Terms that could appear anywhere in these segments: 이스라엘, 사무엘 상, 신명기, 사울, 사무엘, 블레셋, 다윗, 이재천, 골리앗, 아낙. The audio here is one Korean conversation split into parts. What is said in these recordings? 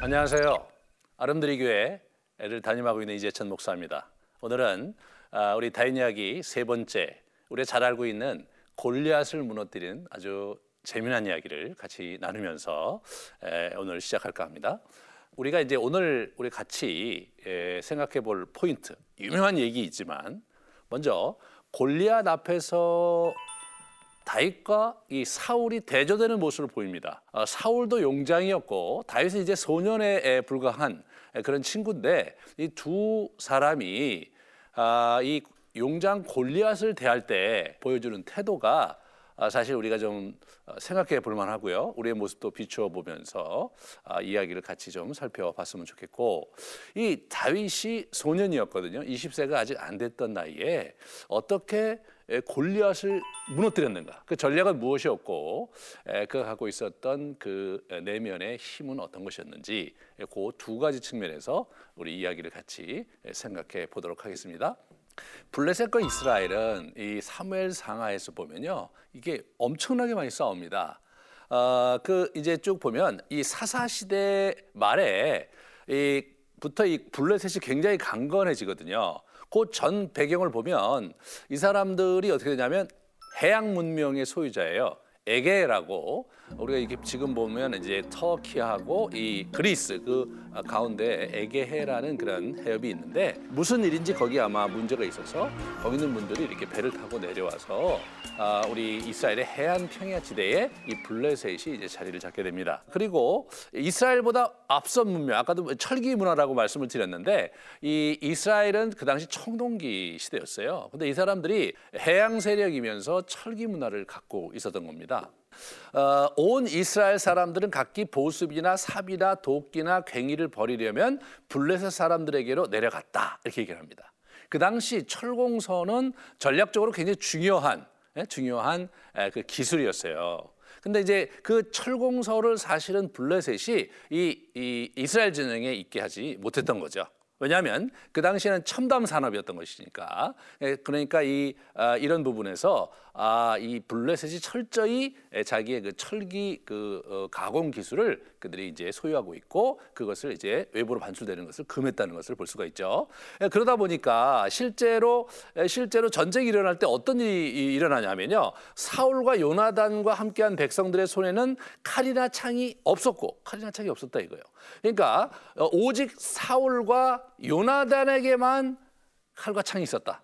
안녕하세요. 아름드리 교회를 담임하고 있는 이재천 목사입니다. 오늘은 우리 다윗 이야기 세 번째, 우리 잘 알고 있는 골리앗을 무너뜨리는 아주 재미난 이야기를 같이 나누면서 오늘 시작할까 합니다. 우리가 이제 오늘 우리 같이 생각해 볼 포인트, 유명한 얘기이지만 먼저 골리앗 앞에서 다윗과 이 사울이 대조되는 모습을 보입니다. 사울도 용장이었고 다윗은 이제 소년에 불과한 그런 친구인데 이 두 사람이 이 용장 골리앗을 대할 때 보여주는 태도가 사실 우리가 좀 생각해 볼 만하고요. 우리의 모습도 비추어 보면서 이야기를 같이 좀 살펴봤으면 좋겠고, 이 다윗이 소년이었거든요. 20세가 아직 안 됐던 나이에 어떻게 골리앗을 무너뜨렸는가, 그 전략은 무엇이었고 그가 갖고 있었던 그 내면의 힘은 어떤 것이었는지, 그 두 가지 측면에서 우리 이야기를 같이 생각해 보도록 하겠습니다. 블레셋과 이스라엘은 이 사무엘 상하에서 보면요, 이게 엄청나게 많이 싸웁니다. 이제 쭉 보면 이 사사시대 말에 부터 이 블레셋이 굉장히 강건해지거든요. 그 전 배경을 보면 이 사람들이 어떻게 되냐면 해양 문명의 소유자예요. 에게라고, 우리가 이게 지금 보면 이제 터키하고 이 그리스 그 가운데 에게해라는 그런 해협이 있는데, 무슨 일인지 거기 아마 문제가 있어서 거기 있는 분들이 이렇게 배를 타고 내려와서 우리 이스라엘의 해안 평야 지대에 이 블레셋이 이제 자리를 잡게 됩니다. 그리고 이스라엘보다 앞선 문명, 아까도 철기 문화라고 말씀을 드렸는데 이 이스라엘은 그 당시 청동기 시대였어요. 근데 이 사람들이 해양 세력이면서 철기 문화를 갖고 있었던 겁니다. 온 이스라엘 사람들은 각기 보습이나 삽이나 도끼나 괭이를 버리려면 블레셋 사람들에게로 내려갔다, 이렇게 얘기를 합니다. 그 당시 철공선은 전략적으로 굉장히 중요한 그 기술이었어요. 근데 이제 그 철공선을 사실은 블레셋이 이 이스라엘 진영에 있게 하지 못했던 거죠. 왜냐하면 그 당시에는 첨단 산업이었던 것이니까. 그러니까 이런 부분에서 이 블레셋이 철저히 자기의 그 철기 그 가공 기술을 그들이 이제 소유하고 있고, 그것을 이제 외부로 반출되는 것을 금했다는 것을 볼 수가 있죠. 그러다 보니까 실제로 전쟁이 일어날 때 어떤 일이 일어나냐면요, 사울과 요나단과 함께한 백성들의 손에는 칼이나 창이 없었고, 칼이나 창이 없었다 이거예요. 그러니까 오직 사울과 요나단에게만 칼과 창이 있었다.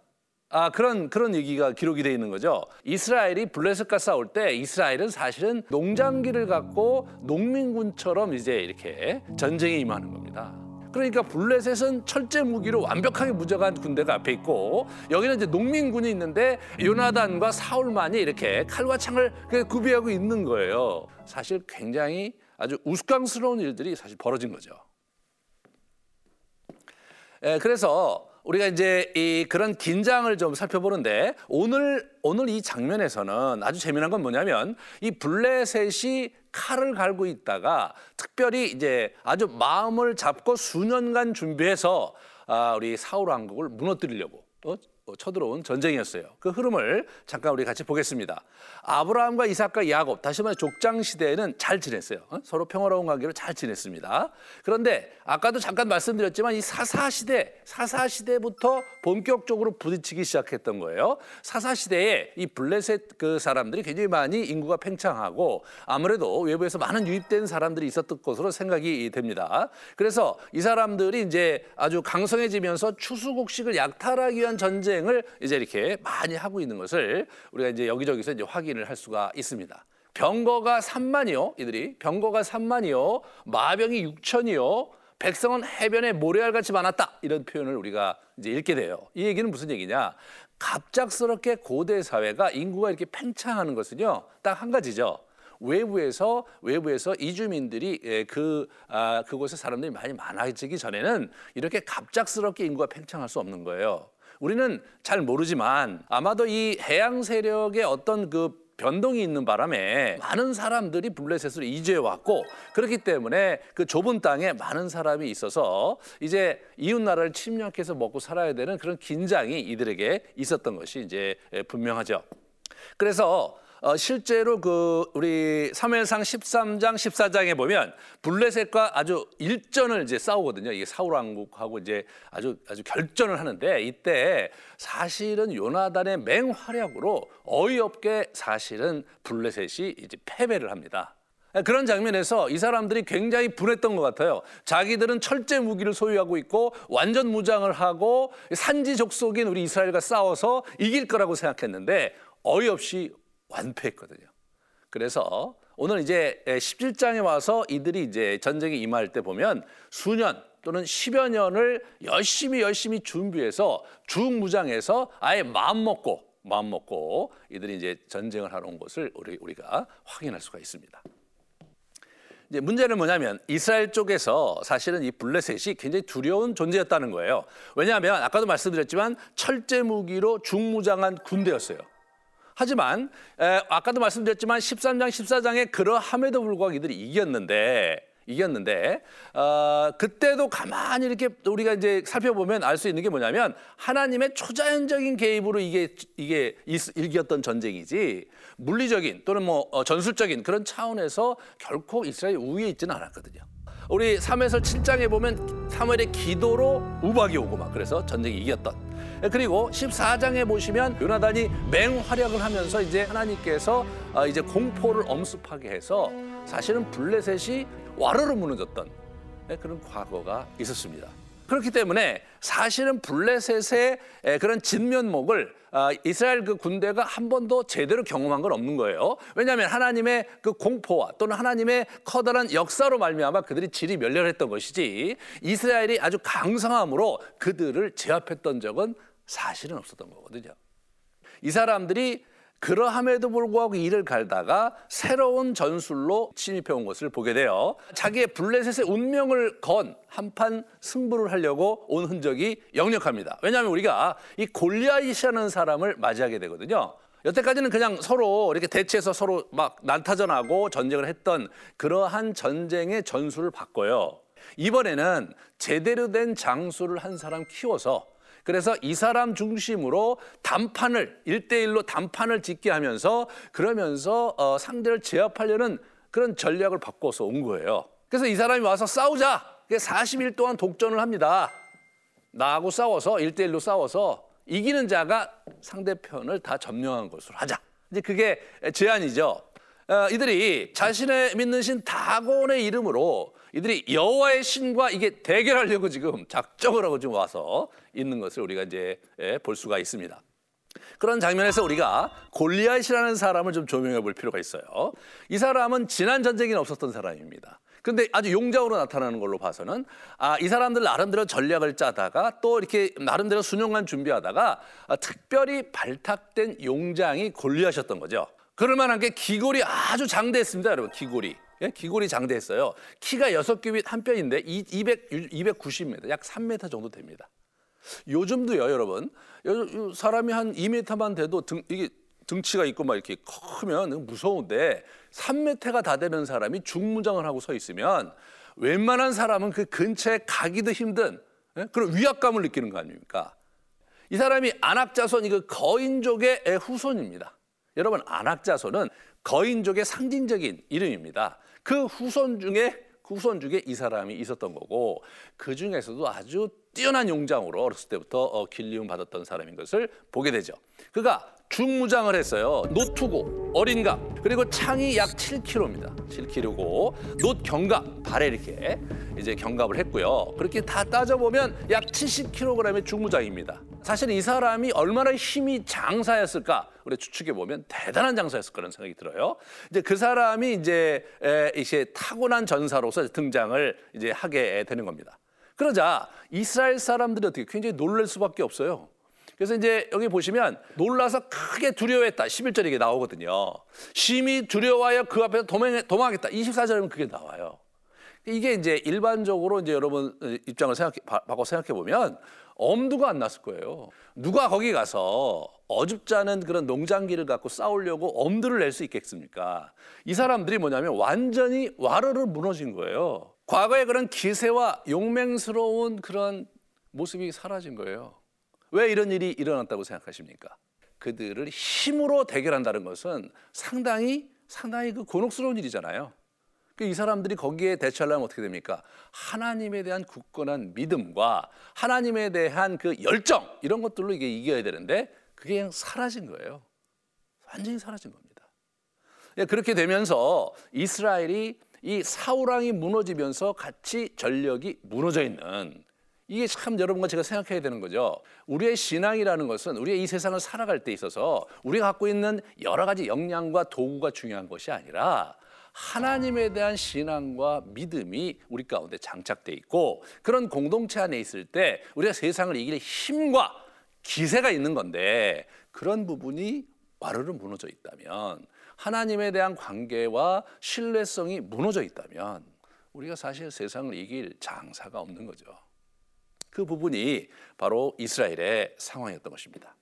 그런 얘기가 기록이 되어 있는 거죠. 이스라엘이 블레셋과 싸울 때 이스라엘은 사실은 농장기를 갖고 농민군처럼 이제 이렇게 전쟁에 임하는 겁니다. 그러니까 블레셋은 철제 무기로 완벽하게 무장한 군대가 앞에 있고, 여기는 이제 농민군이 있는데 요나단과 사울만이 이렇게 칼과 창을 구비하고 있는 거예요. 사실 굉장히 아주 우스꽝스러운 일들이 사실 벌어진 거죠. 그래서 우리가 이제 그런 긴장을 좀 살펴보는데, 오늘 이 장면에서는 아주 재미난 건 뭐냐면 이 블레셋이 칼을 갈고 있다가 특별히 이제 아주 마음을 잡고 수년간 준비해서 우리 사울 왕국을 무너뜨리려고 쳐들어온 전쟁이었어요. 그 흐름을 잠깐 우리 같이 보겠습니다. 아브라함과 이삭과 야곱, 다시 말해 족장 시대에는 잘 지냈어요. 서로 평화로운 관계로 잘 지냈습니다. 그런데 아까도 잠깐 말씀드렸지만 이 사사시대부터 본격적으로 부딪히기 시작했던 거예요. 사사시대에 이 블레셋 그 사람들이 굉장히 많이 인구가 팽창하고 아무래도 외부에서 많은 유입된 사람들이 있었던 것으로 생각이 됩니다. 그래서 이 사람들이 이제 아주 강성해지면서 추수곡식을 약탈하기 위한 전쟁 을 이제 이렇게 많이 하고 있는 것을 우리가 이제 여기저기서 이제 확인을 할 수가 있습니다. 병거가 3만이요, 이들이 병거가 3만이요, 마병이 6천이요, 백성은 해변에 모래알같이 많았다, 이런 표현을 우리가 이제 읽게 돼요. 이 얘기는 무슨 얘기냐? 갑작스럽게 고대 사회가 인구가 이렇게 팽창하는 것은요, 딱 한 가지죠. 외부에서 이주민들이 그곳에 사람들이 많이 많아지기 전에는 이렇게 갑작스럽게 인구가 팽창할 수 없는 거예요. 우리는 잘 모르지만 아마도 이 해양 세력의 어떤 그 변동이 있는 바람에 많은 사람들이 블레셋으로 이주해 왔고, 그렇기 때문에 그 좁은 땅에 많은 사람이 있어서 이제 이웃 나라를 침략해서 먹고 살아야 되는 그런 긴장이 이들에게 있었던 것이 이제 분명하죠. 그래서 실제로 그 우리 사무엘상 13장 14장에 보면 블레셋과 아주 일전을 이제 싸우거든요. 이게 사울 왕국하고 이제 아주 결전을 하는데, 이때 사실은 요나단의 맹활약으로 어이없게 사실은 블레셋이 이제 패배를 합니다. 그런 장면에서 이 사람들이 굉장히 분했던 것 같아요. 자기들은 철제 무기를 소유하고 있고 완전 무장을 하고 산지 족속인 우리 이스라엘과 싸워서 이길 거라고 생각했는데 어이없이 완패했거든요. 그래서 오늘 이제 17장에 와서 이들이 이제 전쟁에 임할 때 보면 수년 또는 10여 년을 열심히 준비해서 중무장해서 아예 마음 먹고 이들이 이제 전쟁을 하러 온 것을 우리가 확인할 수가 있습니다. 이제 문제는 뭐냐면 이스라엘 쪽에서 사실은 이 블레셋이 굉장히 두려운 존재였다는 거예요. 왜냐하면 아까도 말씀드렸지만 철제 무기로 중무장한 군대였어요. 하지만 아까도 말씀드렸지만 13장, 14장에 그러함에도 불구하고 이들이 이겼는데 그때도 가만히 이렇게 우리가 이제 살펴보면 알 수 있는 게 뭐냐면 하나님의 초자연적인 개입으로 이게 이겼던 전쟁이지 물리적인 또는 뭐 전술적인 그런 차원에서 결코 이스라엘이 우위에 있지는 않았거든요. 우리 사무엘서 7장에 보면 사무엘의 기도로 우박이 오고 막 그래서 전쟁이 이겼던, 그리고 14장에 보시면 요나단이 맹활약을 하면서 이제 하나님께서 이제 공포를 엄습하게 해서 사실은 블레셋이 와르르 무너졌던 그런 과거가 있었습니다. 그렇기 때문에 사실은 블레셋의 그런 진면목을 이스라엘 그 군대가 한 번도 제대로 경험한 건 없는 거예요. 왜냐하면 하나님의 그 공포와 또는 하나님의 커다란 역사로 말미암아 그들이 질이 멸렬했던 것이지 이스라엘이 아주 강성함으로 그들을 제압했던 적은 사실은 없었던 거거든요. 이 사람들이 그러함에도 불구하고 이를 갈다가 새로운 전술로 침입해온 것을 보게 돼요. 자기의 블레셋의 운명을 건 한판 승부를 하려고 온 흔적이 역력합니다. 왜냐하면 우리가 이 골리앗이라는 사람을 맞이하게 되거든요. 여태까지는 그냥 서로 이렇게 대치해서 서로 막 난타전하고 전쟁을 했던 그러한 전쟁의 전술을 바꿔요. 이번에는 제대로 된 장수를 한 사람 키워서, 그래서 이 사람 중심으로 단판을 1대1로 단판을 짓게 하면서 그러면서 상대를 제압하려는 그런 전략을 바꿔서 온 거예요. 그래서 이 사람이 와서 싸우자. 40일 동안 독전을 합니다. 나하고 싸워서 1대1로 싸워서 이기는 자가 상대편을 다 점령한 것으로 하자. 이제 그게 제안이죠. 이들이 자신의 믿는 신 다곤의 이름으로 이들이 여호와의 신과 이게 대결하려고 지금 작정을 하고 지금 와서 있는 것을 우리가 이제 볼 수가 있습니다. 그런 장면에서 우리가 골리앗이라는 사람을 좀 조명해 볼 필요가 있어요. 이 사람은 지난 전쟁에는 없었던 사람입니다. 근데 아주 용자으로 나타나는 걸로 봐서는 이 사람들 나름대로 전략을 짜다가 또 이렇게 나름대로 수년간 준비하다가 특별히 발탁된 용장이 골리앗이었던 거죠. 그럴 만한 게 기골이 아주 장대했습니다, 여러분. 기골이 장대했어요. 키가 6규빗 한 뼘인데 290m, 약 3m 정도 됩니다. 요즘도요, 여러분. 사람이 한 2m만 돼도 이게 등치가 있고 막 이렇게 크면 무서운데 3m가 다 되는 사람이 중무장을 하고 서 있으면 웬만한 사람은 그 근처에 가기도 힘든 그런 위압감을 느끼는 거 아닙니까? 이 사람이 아낙 자손, 이거 거인족의 후손입니다. 여러분, 아낙 자손은 거인족의 상징적인 이름입니다. 그 후손 중에 이 사람이 있었던 거고, 그 중에서도 아주 뛰어난 용장으로 어렸을 때부터 길리움 받았던 사람인 것을 보게 되죠. 그가 중무장을 했어요. 노투고, 어린갑, 그리고 창이 약 7kg입니다. 7kg고, 놋경갑, 발에 이렇게 이제 경갑을 했고요. 그렇게 다 따져보면 약 70kg의 중무장입니다. 사실 이 사람이 얼마나 힘이 장사였을까? 우리 추측해보면 대단한 장사였을 거라는 생각이 들어요. 이제 그 사람이 이제 타고난 전사로서 등장을 이제 하게 되는 겁니다. 그러자 이스라엘 사람들이 어떻게 굉장히 놀랄 수밖에 없어요. 그래서 이제 여기 보시면 놀라서 크게 두려워했다. 11절에 이게 나오거든요. 심히 두려워하여 그 앞에서 도망하겠다. 24절에는 그게 나와요. 이게 이제 일반적으로 이제 여러분 입장을 바꿔 생각해 보면 엄두가 안 났을 거예요. 누가 거기 가서 어줍지 않은 그런 농장기를 갖고 싸우려고 엄두를 낼 수 있겠습니까? 이 사람들이 뭐냐면 완전히 와르르 무너진 거예요. 과거의 그런 기세와 용맹스러운 그런 모습이 사라진 거예요. 왜 이런 일이 일어났다고 생각하십니까? 그들을 힘으로 대결한다는 것은 상당히 그 곤혹스러운 일이잖아요. 이 사람들이 거기에 대처하려면 어떻게 됩니까? 하나님에 대한 굳건한 믿음과 하나님에 대한 그 열정, 이런 것들로 이게 이겨야 되는데 그게 그냥 사라진 거예요. 완전히 사라진 겁니다. 그렇게 되면서 이스라엘이 이 사울 왕이 무너지면서 같이 전력이 무너져 있는, 이게 참 여러분과 제가 생각해야 되는 거죠. 우리의 신앙이라는 것은 우리의 이 세상을 살아갈 때 있어서 우리가 갖고 있는 여러 가지 역량과 도구가 중요한 것이 아니라 하나님에 대한 신앙과 믿음이 우리 가운데 장착돼 있고, 그런 공동체 안에 있을 때 우리가 세상을 이길 힘과 기세가 있는 건데 그런 부분이 와르르 무너져 있다면, 하나님에 대한 관계와 신뢰성이 무너져 있다면 우리가 사실 세상을 이길 장사가 없는 거죠. 그 부분이 바로 이스라엘의 상황이었던 것입니다.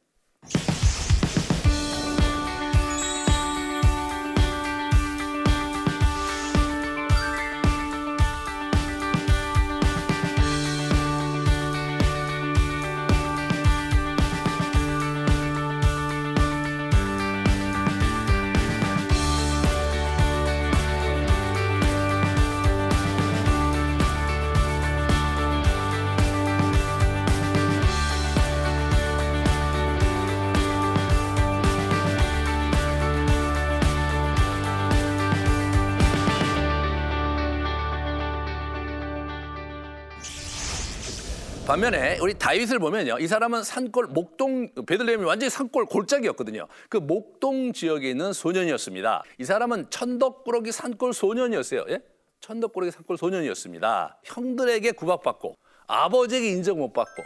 반면에 우리 다윗을 보면요, 이 사람은 산골 목동, 베들레헴이 완전히 산골 골짜기였거든요. 그 목동 지역에 있는 소년이었습니다. 이 사람은 천덕꾸러기 산골 소년이었어요. 예? 천덕꾸러기 산골 소년이었습니다. 형들에게 구박받고 아버지에게 인정 못 받고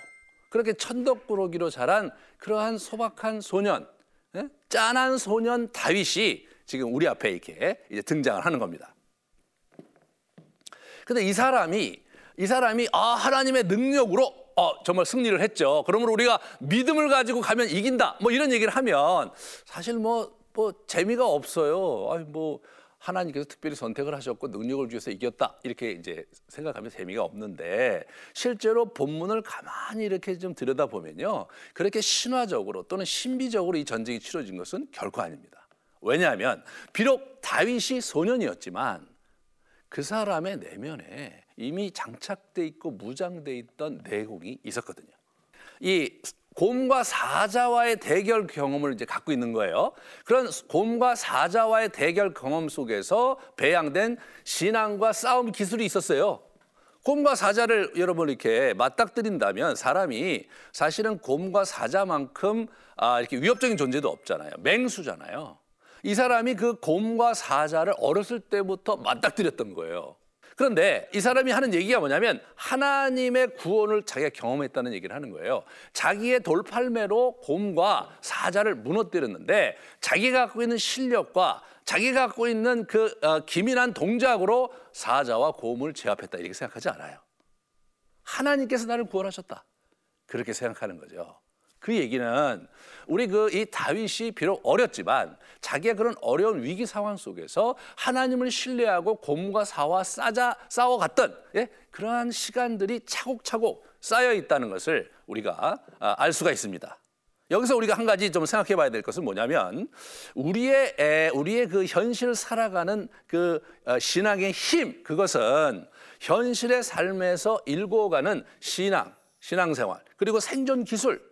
그렇게 천덕꾸러기로 자란 그러한 소박한 소년, 예? 짠한 소년 다윗이 지금 우리 앞에 이렇게 이제 등장을 하는 겁니다. 근데 이 사람이 하나님의 능력으로 정말 승리를 했죠. 그러므로 우리가 믿음을 가지고 가면 이긴다, 뭐 이런 얘기를 하면 사실 뭐 재미가 없어요. 아니 뭐 하나님께서 특별히 선택을 하셨고 능력을 주셔서 이겼다, 이렇게 이제 생각하면 재미가 없는데, 실제로 본문을 가만히 이렇게 좀 들여다보면요, 그렇게 신화적으로 또는 신비적으로 이 전쟁이 치러진 것은 결코 아닙니다. 왜냐하면 비록 다윗이 소년이었지만 그 사람의 내면에 이미 장착돼 있고 무장돼 있던 내공이 있었거든요. 이 곰과 사자와의 대결 경험을 이제 갖고 있는 거예요. 그런 곰과 사자와의 대결 경험 속에서 배양된 신앙과 싸움 기술이 있었어요. 곰과 사자를 여러분 이렇게 맞닥뜨린다면 사람이 사실은 곰과 사자만큼 이렇게 위협적인 존재도 없잖아요. 맹수잖아요. 이 사람이 그 곰과 사자를 어렸을 때부터 맞닥뜨렸던 거예요. 그런데 이 사람이 하는 얘기가 뭐냐면 하나님의 구원을 자기가 경험했다는 얘기를 하는 거예요. 자기의 돌팔매로 곰과 사자를 무너뜨렸는데 자기가 갖고 있는 실력과 자기가 갖고 있는 그 기민한 동작으로 사자와 곰을 제압했다, 이렇게 생각하지 않아요. 하나님께서 나를 구원하셨다, 그렇게 생각하는 거죠. 그 얘기는 우리 이 다윗이 비록 어렸지만 자기의 그런 어려운 위기 상황 속에서 하나님을 신뢰하고 곰과 싸워갔던 그러한 시간들이 차곡차곡 쌓여 있다는 것을 우리가 알 수가 있습니다. 여기서 우리가 한 가지 좀 생각해 봐야 될 것은 뭐냐면 우리의 그 현실 살아가는 그 신앙의 힘, 그것은 현실의 삶에서 일궈가는 신앙생활, 그리고 생존 기술,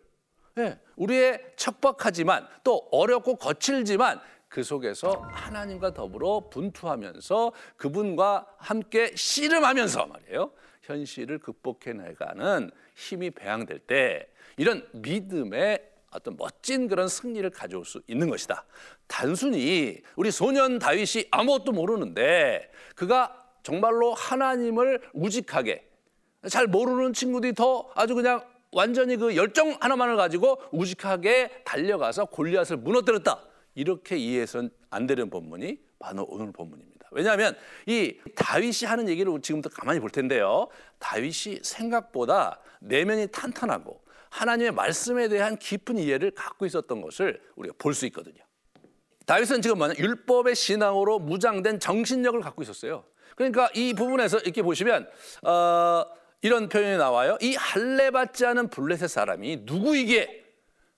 우리의 척박하지만 또 어렵고 거칠지만 그 속에서 하나님과 더불어 분투하면서 그분과 함께 씨름하면서 말이에요, 현실을 극복해나가는 힘이 배양될 때 이런 믿음의 어떤 멋진 그런 승리를 가져올 수 있는 것이다. 단순히 우리 소년 다윗이 아무것도 모르는데 그가 정말로 하나님을 우직하게, 잘 모르는 친구들이 더 아주 그냥 완전히 그 열정 하나만을 가지고 우직하게 달려가서 골리앗을 무너뜨렸다, 이렇게 이해해서는 안 되는 본문이 바로 오늘 본문입니다. 왜냐하면 이 다윗이 하는 얘기를 지금부터 가만히 볼 텐데요, 다윗이 생각보다 내면이 탄탄하고 하나님의 말씀에 대한 깊은 이해를 갖고 있었던 것을 우리가 볼 수 있거든요. 다윗은 지금 율법의 신앙으로 무장된 정신력을 갖고 있었어요. 그러니까 이 부분에서 이렇게 보시면 이런 표현이 나와요. 이 할례받지 않은 블레셋 사람이 누구이기에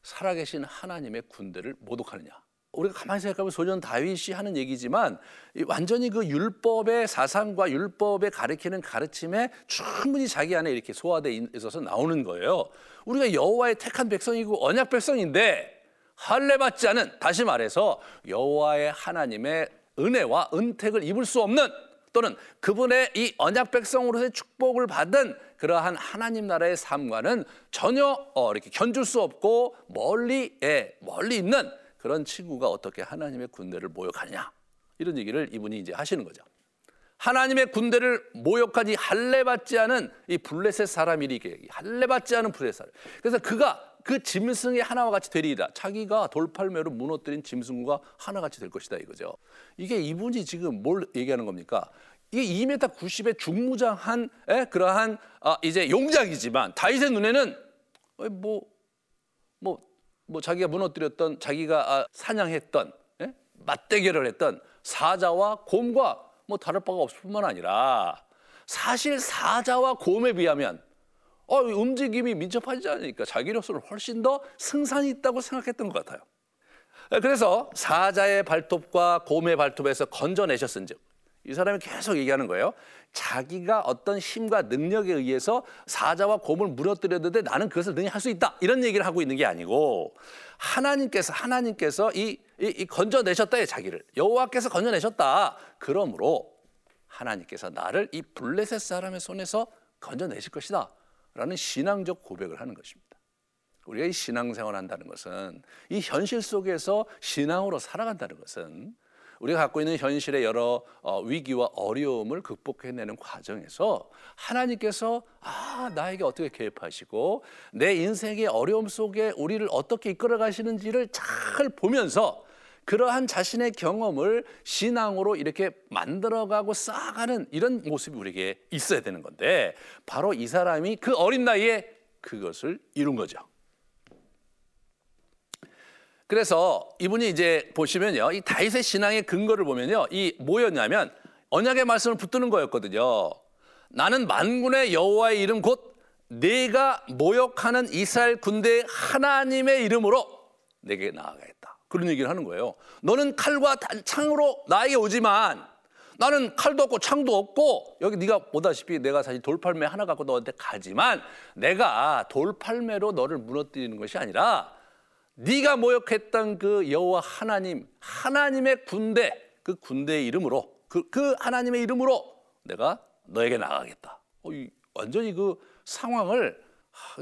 살아계신 하나님의 군대를 모독하느냐. 우리가 가만히 생각하면 소년 다윗이 하는 얘기지만 완전히 그 율법의 사상과 율법의 가르치는 가르침에 충분히 자기 안에 이렇게 소화되어 있어서 나오는 거예요. 우리가 여호와의 택한 백성이고 언약 백성인데 할례받지 않은, 다시 말해서 여호와의 하나님의 은혜와 은택을 입을 수 없는, 또는 그분의 이 언약 백성으로서의 축복을 받은 그러한 하나님 나라의 삶과는 전혀 이렇게 견줄 수 없고 멀리 있는 그런 친구가 어떻게 하나님의 군대를 모욕하느냐, 이런 얘기를 이분이 이제 하시는 거죠. 하나님의 군대를 모욕하지, 할례받지 않은 이 블레셋 사람이리, 할례받지 않은 블레셋 사람. 그래서 그가 그 짐승의 하나와 같이 되리이다. 자기가 돌팔매로 무너뜨린 짐승과 하나같이 될 것이다, 이거죠. 이게 이분이 지금 뭘 얘기하는 겁니까? 이게 2m 90의 중무장한 그러한 이제 용작이지만 다윗의 눈에는 자기가 무너뜨렸던, 자기가 사냥했던, 맞대결을 했던 사자와 곰과 다를 바가 없을 뿐만 아니라, 사실 사자와 곰에 비하면 움직임이 민첩하지 않으니까 자기로서는 훨씬 더 승산이 있다고 생각했던 것 같아요. 그래서 사자의 발톱과 곰의 발톱에서 건져내셨은즉, 이 사람이 계속 얘기하는 거예요. 자기가 어떤 힘과 능력에 의해서 사자와 곰을 무너뜨렸는데 나는 그것을 능히 할 수 있다, 이런 얘기를 하고 있는 게 아니고, 하나님께서 이 건져내셨다에 자기를 여호와께서 건져내셨다. 그러므로 하나님께서 나를 이 블레셋 사람의 손에서 건져내실 것이다 라는 신앙적 고백을 하는 것입니다. 우리가 이 신앙생활을 한다는 것은, 이 현실 속에서 신앙으로 살아간다는 것은, 우리가 갖고 있는 현실의 여러 위기와 어려움을 극복해내는 과정에서 하나님께서 나에게 어떻게 개입하시고 내 인생의 어려움 속에 우리를 어떻게 이끌어 가시는지를 잘 보면서 그러한 자신의 경험을 신앙으로 이렇게 만들어가고 쌓아가는 이런 모습이 우리에게 있어야 되는 건데, 바로 이 사람이 그 어린 나이에 그것을 이룬 거죠. 그래서 이분이 이제 보시면요, 이 다윗의 신앙의 근거를 보면요, 이 뭐였냐면 언약의 말씀을 붙드는 거였거든요. 나는 만군의 여호와의 이름 곧 네가 모욕하는 이스라엘 군대의 하나님의 이름으로 내게 나아가겠다, 그런 얘기를 하는 거예요. 너는 칼과 창으로 나에게 오지만 나는 칼도 없고 창도 없고, 여기 네가 보다시피 내가 사실 돌팔매 하나 갖고 너한테 가지만 내가 돌팔매로 너를 무너뜨리는 것이 아니라 네가 모욕했던 그 여호와 하나님의 군대, 그 군대의 이름으로, 그 하나님의 이름으로 내가 너에게 나가겠다. 완전히 그 상황을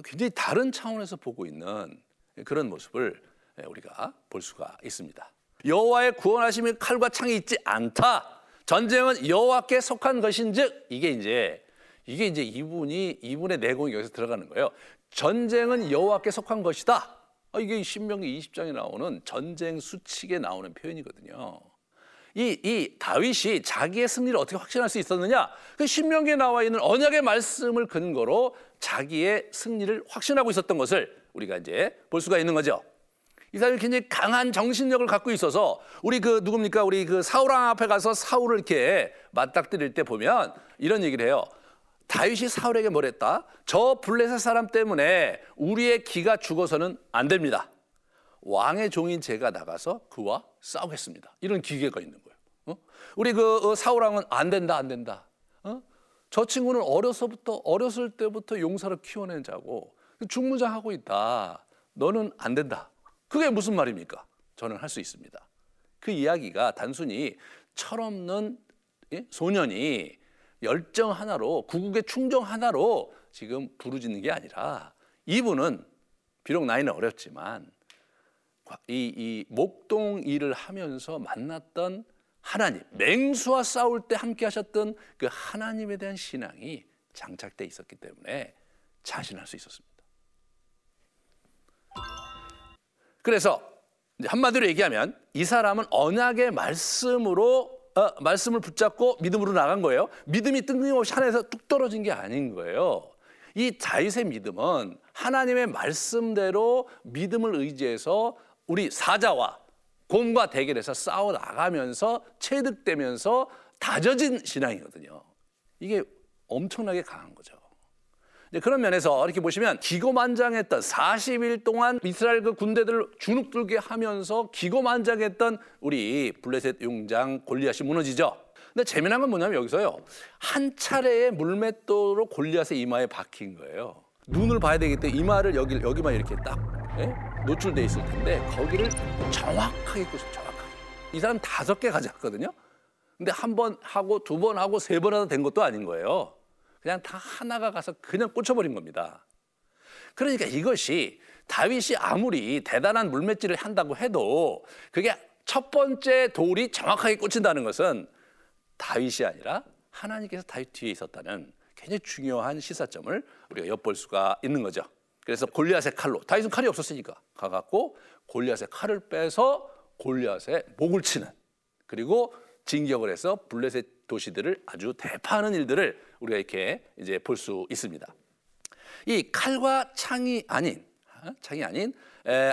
굉장히 다른 차원에서 보고 있는 그런 모습을 우리가 볼 수가 있습니다. 여호와의 구원하심이 칼과 창이 있지 않다. 전쟁은 여호와께 속한 것인즉, 이게 이제 이분의 내공이 여기서 들어가는 거예요. 전쟁은 여호와께 속한 것이다. 이게 신명기 20장에 나오는 전쟁 수칙에 나오는 표현이거든요. 이 다윗이 자기의 승리를 어떻게 확신할 수 있었느냐? 그 신명기에 나와 있는 언약의 말씀을 근거로 자기의 승리를 확신하고 있었던 것을 우리가 이제 볼 수가 있는 거죠. 이 사람이 굉장히 강한 정신력을 갖고 있어서, 우리 우리 사울 왕 앞에 가서 사울을 이렇게 맞닥뜨릴 때 보면 이런 얘기를 해요. 다윗이 사울에게 뭐랬다? 저 블레셋 사람 때문에 우리의 기가 죽어서는 안 됩니다. 왕의 종인 제가 나가서 그와 싸우겠습니다. 이런 기계가 있는 거예요. 우리 사울 왕은 안 된다. 저 친구는 어렸을 때부터 용사로 키워낸 자고 중무장하고 있다. 너는 안 된다. 그게 무슨 말입니까? 저는 할 수 있습니다. 그 이야기가 단순히 철없는 소년이 열정 하나로, 구국의 충정 하나로 지금 부르짖는 게 아니라, 이분은 비록 나이는 어렸지만 이 목동 일을 하면서 만났던 하나님, 맹수와 싸울 때 함께 하셨던 그 하나님에 대한 신앙이 장착돼 있었기 때문에 자신할 수 있었습니다. 그래서 한마디로 얘기하면 이 사람은 언약의 말씀을 붙잡고 믿음으로 나간 거예요. 믿음이 뜬금없이 하늘에서 뚝 떨어진 게 아닌 거예요. 이 다윗의 믿음은 하나님의 말씀대로 믿음을 의지해서 우리 사자와 곰과 대결해서 싸워나가면서 체득되면서 다져진 신앙이거든요. 이게 엄청나게 강한 거죠. 그런 면에서 이렇게 보시면 기고만장했던 40일 동안 이스라엘 그 군대들을 주눅들게 하면서 기고만장했던 우리 블레셋 용장 골리앗이 무너지죠. 근데 재미난 건 뭐냐면 여기서요, 한 차례의 물맷돌로 골리앗의 이마에 박힌 거예요. 눈을 봐야 되기 때문에 이마를 여기만 이렇게 딱 노출돼 있을 텐데 거기를 정확하게 꽂으세요. 정확하게. 이 사람 5개 가져왔거든요. 근데 한 번 하고 두 번 하고 세 번 하다 된 것도 아닌 거예요. 그냥 다 하나가 가서 그냥 꽂혀버린 겁니다. 그러니까 이것이 다윗이 아무리 대단한 물맷질을 한다고 해도 그게 첫 번째 돌이 정확하게 꽂힌다는 것은 다윗이 아니라 하나님께서 다윗 뒤에 있었다는 굉장히 중요한 시사점을 우리가 엿볼 수가 있는 거죠. 그래서 골리앗의 칼로, 다윗은 칼이 없었으니까 가갖고 골리앗의 칼을 빼서 골리앗의 목을 치는, 그리고 진격을 해서 블레셋 도시들을 아주 대파하는 일들을 우리가 이렇게 이제 볼 수 있습니다. 이 칼과 창이 아닌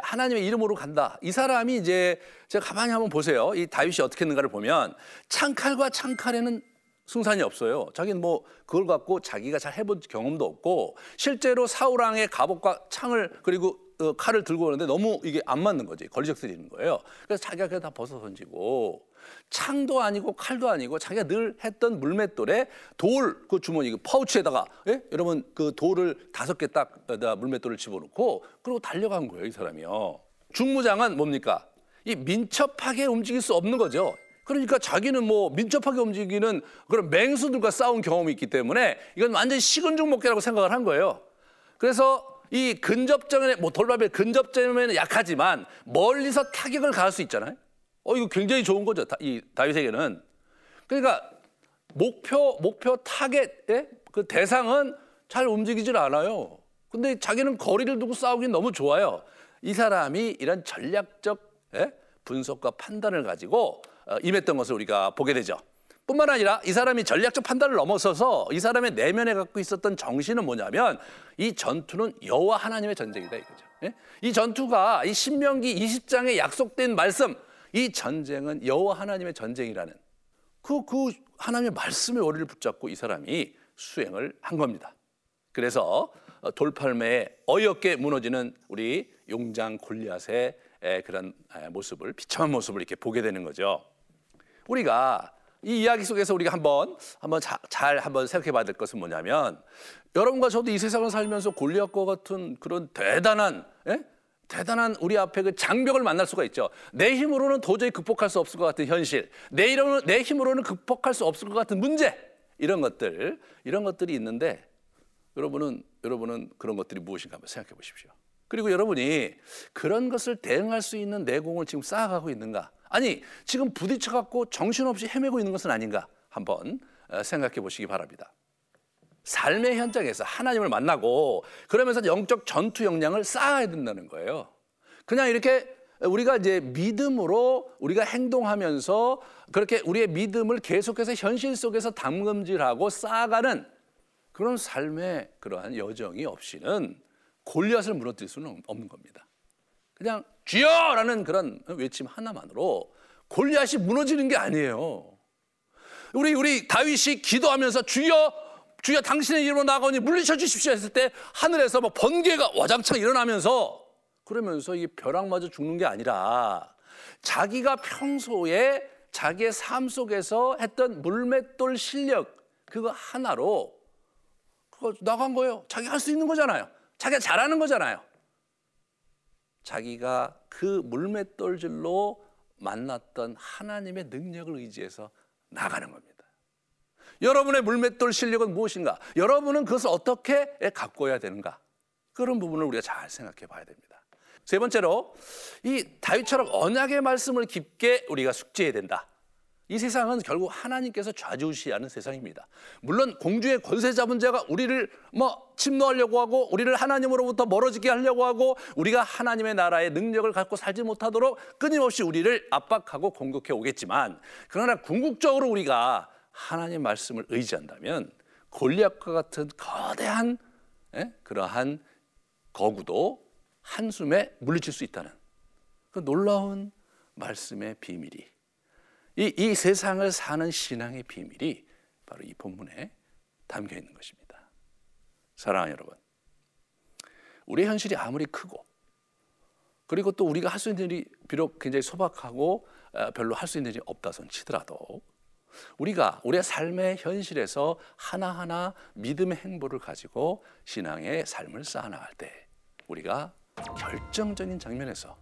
하나님의 이름으로 간다. 이 사람이 이제 제가 가만히 한번 보세요. 이 다윗이 어떻게 했는가를 보면 창칼과 창칼에는 승산이 없어요. 자기는 뭐 그걸 갖고 자기가 잘 해본 경험도 없고 실제로 사울 왕의 갑옷과 창을 그리고 칼을 들고 오는데 너무 이게 안 맞는 거지. 걸리적거리는 거예요. 그래서 자기가 그냥 다 벗어 던지고 창도 아니고 칼도 아니고 자기가 늘 했던 물맷돌에 돌 그 주머니 그 파우치에다가 여러분 그 돌을 5개 딱 물맷돌을 집어넣고 그리고 달려간 거예요. 이 사람이요. 중무장은 뭡니까? 이 민첩하게 움직일 수 없는 거죠. 그러니까 자기는 뭐 민첩하게 움직이는 그런 맹수들과 싸운 경험이 있기 때문에 이건 완전히 식은 죽 먹기라고 생각을 한 거예요. 그래서 이 근접전에 뭐 돌발배 근접전에는 약하지만 멀리서 타격을 가할 수 있잖아요. 이거 굉장히 좋은 거죠. 이 다윗에게는. 그러니까 목표 타겟의 그 대상은 잘 움직이질 않아요. 근데 자기는 거리를 두고 싸우긴 너무 좋아요. 이 사람이 이런 전략적 분석과 판단을 가지고 임했던 것을 우리가 보게 되죠. 뿐만 아니라 이 사람이 전략적 판단을 넘어서서 이 사람의 내면에 갖고 있었던 정신은 뭐냐면 이 전투는 여호와 하나님의 전쟁이다 이거죠. 이 전투가 이 신명기 20장에 약속된 말씀, 이 전쟁은 여호와 하나님의 전쟁이라는 그 하나님의 말씀의 원리를 붙잡고 이 사람이 수행을 한 겁니다. 그래서 돌팔매에 어이없게 무너지는 우리 용장 골리앗의 그런 모습을, 비참한 모습을 이렇게 보게 되는 거죠. 우리가 이 이야기 속에서 우리가 한번 잘 생각해 봐야 될 것은 뭐냐면 여러분과 저도 이 세상을 살면서 골리앗과 같은 그런 대단한 우리 앞에 그 장벽을 만날 수가 있죠. 내 힘으로는 도저히 극복할 수 없을 것 같은 현실, 내 힘으로는 극복할 수 없을 것 같은 문제, 이런 것들이 있는데 여러분은 그런 것들이 무엇인가 한번 생각해 보십시오. 그리고 여러분이 그런 것을 대응할 수 있는 내공을 지금 쌓아가고 있는가? 아니, 지금 부딪혀갖고 정신없이 헤매고 있는 것은 아닌가? 한번 생각해 보시기 바랍니다. 삶의 현장에서 하나님을 만나고 그러면서 영적 전투 역량을 쌓아야 된다는 거예요. 그냥 이렇게 우리가 이제 믿음으로 우리가 행동하면서 그렇게 우리의 믿음을 계속해서 현실 속에서 담금질하고 쌓아가는 그런 삶의 그러한 여정이 없이는 골리앗을 무너뜨릴 수는 없는 겁니다. 그냥 주여라는 그런 외침 하나만으로 골리앗이 무너지는 게 아니에요. 우리 다윗이 기도하면서 주여 당신의 이름으로 나가오니 물리쳐 주십시오 했을 때 하늘에서 막 번개가 와장창 일어나면서 그러면서 이게 벼락 맞아 죽는 게 아니라 자기가 평소에 자기의 삶 속에서 했던 물맷돌 실력 그거 하나로 그거 나간 거예요. 자기가 할 수 있는 거잖아요. 자기가 잘하는 거잖아요. 자기가 그 물맷돌질로 만났던 하나님의 능력을 의지해서 나가는 겁니다. 여러분의 물맷돌 실력은 무엇인가? 여러분은 그것을 어떻게 가꿔야 되는가? 그런 부분을 우리가 잘 생각해 봐야 됩니다. 세 번째로, 이 다윗처럼 언약의 말씀을 깊게 우리가 숙지해야 된다. 이 세상은 결국 하나님께서 좌지우지하는 세상입니다. 물론 공주의 권세 잡은 자가 우리를 침노하려고 하고 우리를 하나님으로부터 멀어지게 하려고 하고 우리가 하나님의 나라의 능력을 갖고 살지 못하도록 끊임없이 우리를 압박하고 공격해 오겠지만, 그러나 궁극적으로 우리가 하나님 말씀을 의지한다면 골리앗과 같은 거대한 그러한 거구도 한숨에 물리칠 수 있다는 그 놀라운 말씀의 비밀이, 이 세상을 사는 신앙의 비밀이 바로 이 본문에 담겨 있는 것입니다. 사랑하는 여러분, 우리의 현실이 아무리 크고 그리고 또 우리가 할 수 있는 일이 비록 굉장히 소박하고 별로 할 수 있는 일이 없다 손 치더라도 우리의 삶의 현실에서 하나하나 믿음의 행보를 가지고 신앙의 삶을 쌓아나갈 때 우리가 결정적인 장면에서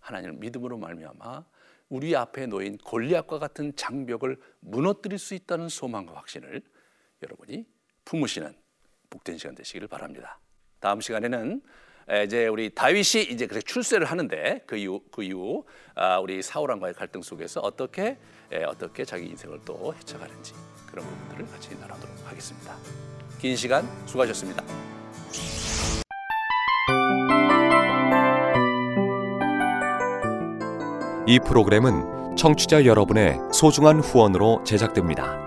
하나님을 믿음으로 말미암아 우리 앞에 놓인 골리앗과 같은 장벽을 무너뜨릴 수 있다는 소망과 확신을 여러분이 품으시는 복된 시간 되시기를 바랍니다. 다음 시간에는 이제 우리 다윗이 이제 그렇게 출세를 하는데 그 이후 우리 사울왕과의 갈등 속에서 어떻게 자기 인생을 또 헤쳐가는지 그런 부분들을 같이 나누도록 하겠습니다. 긴 시간 수고하셨습니다. 이 프로그램은 청취자 여러분의 소중한 후원으로 제작됩니다.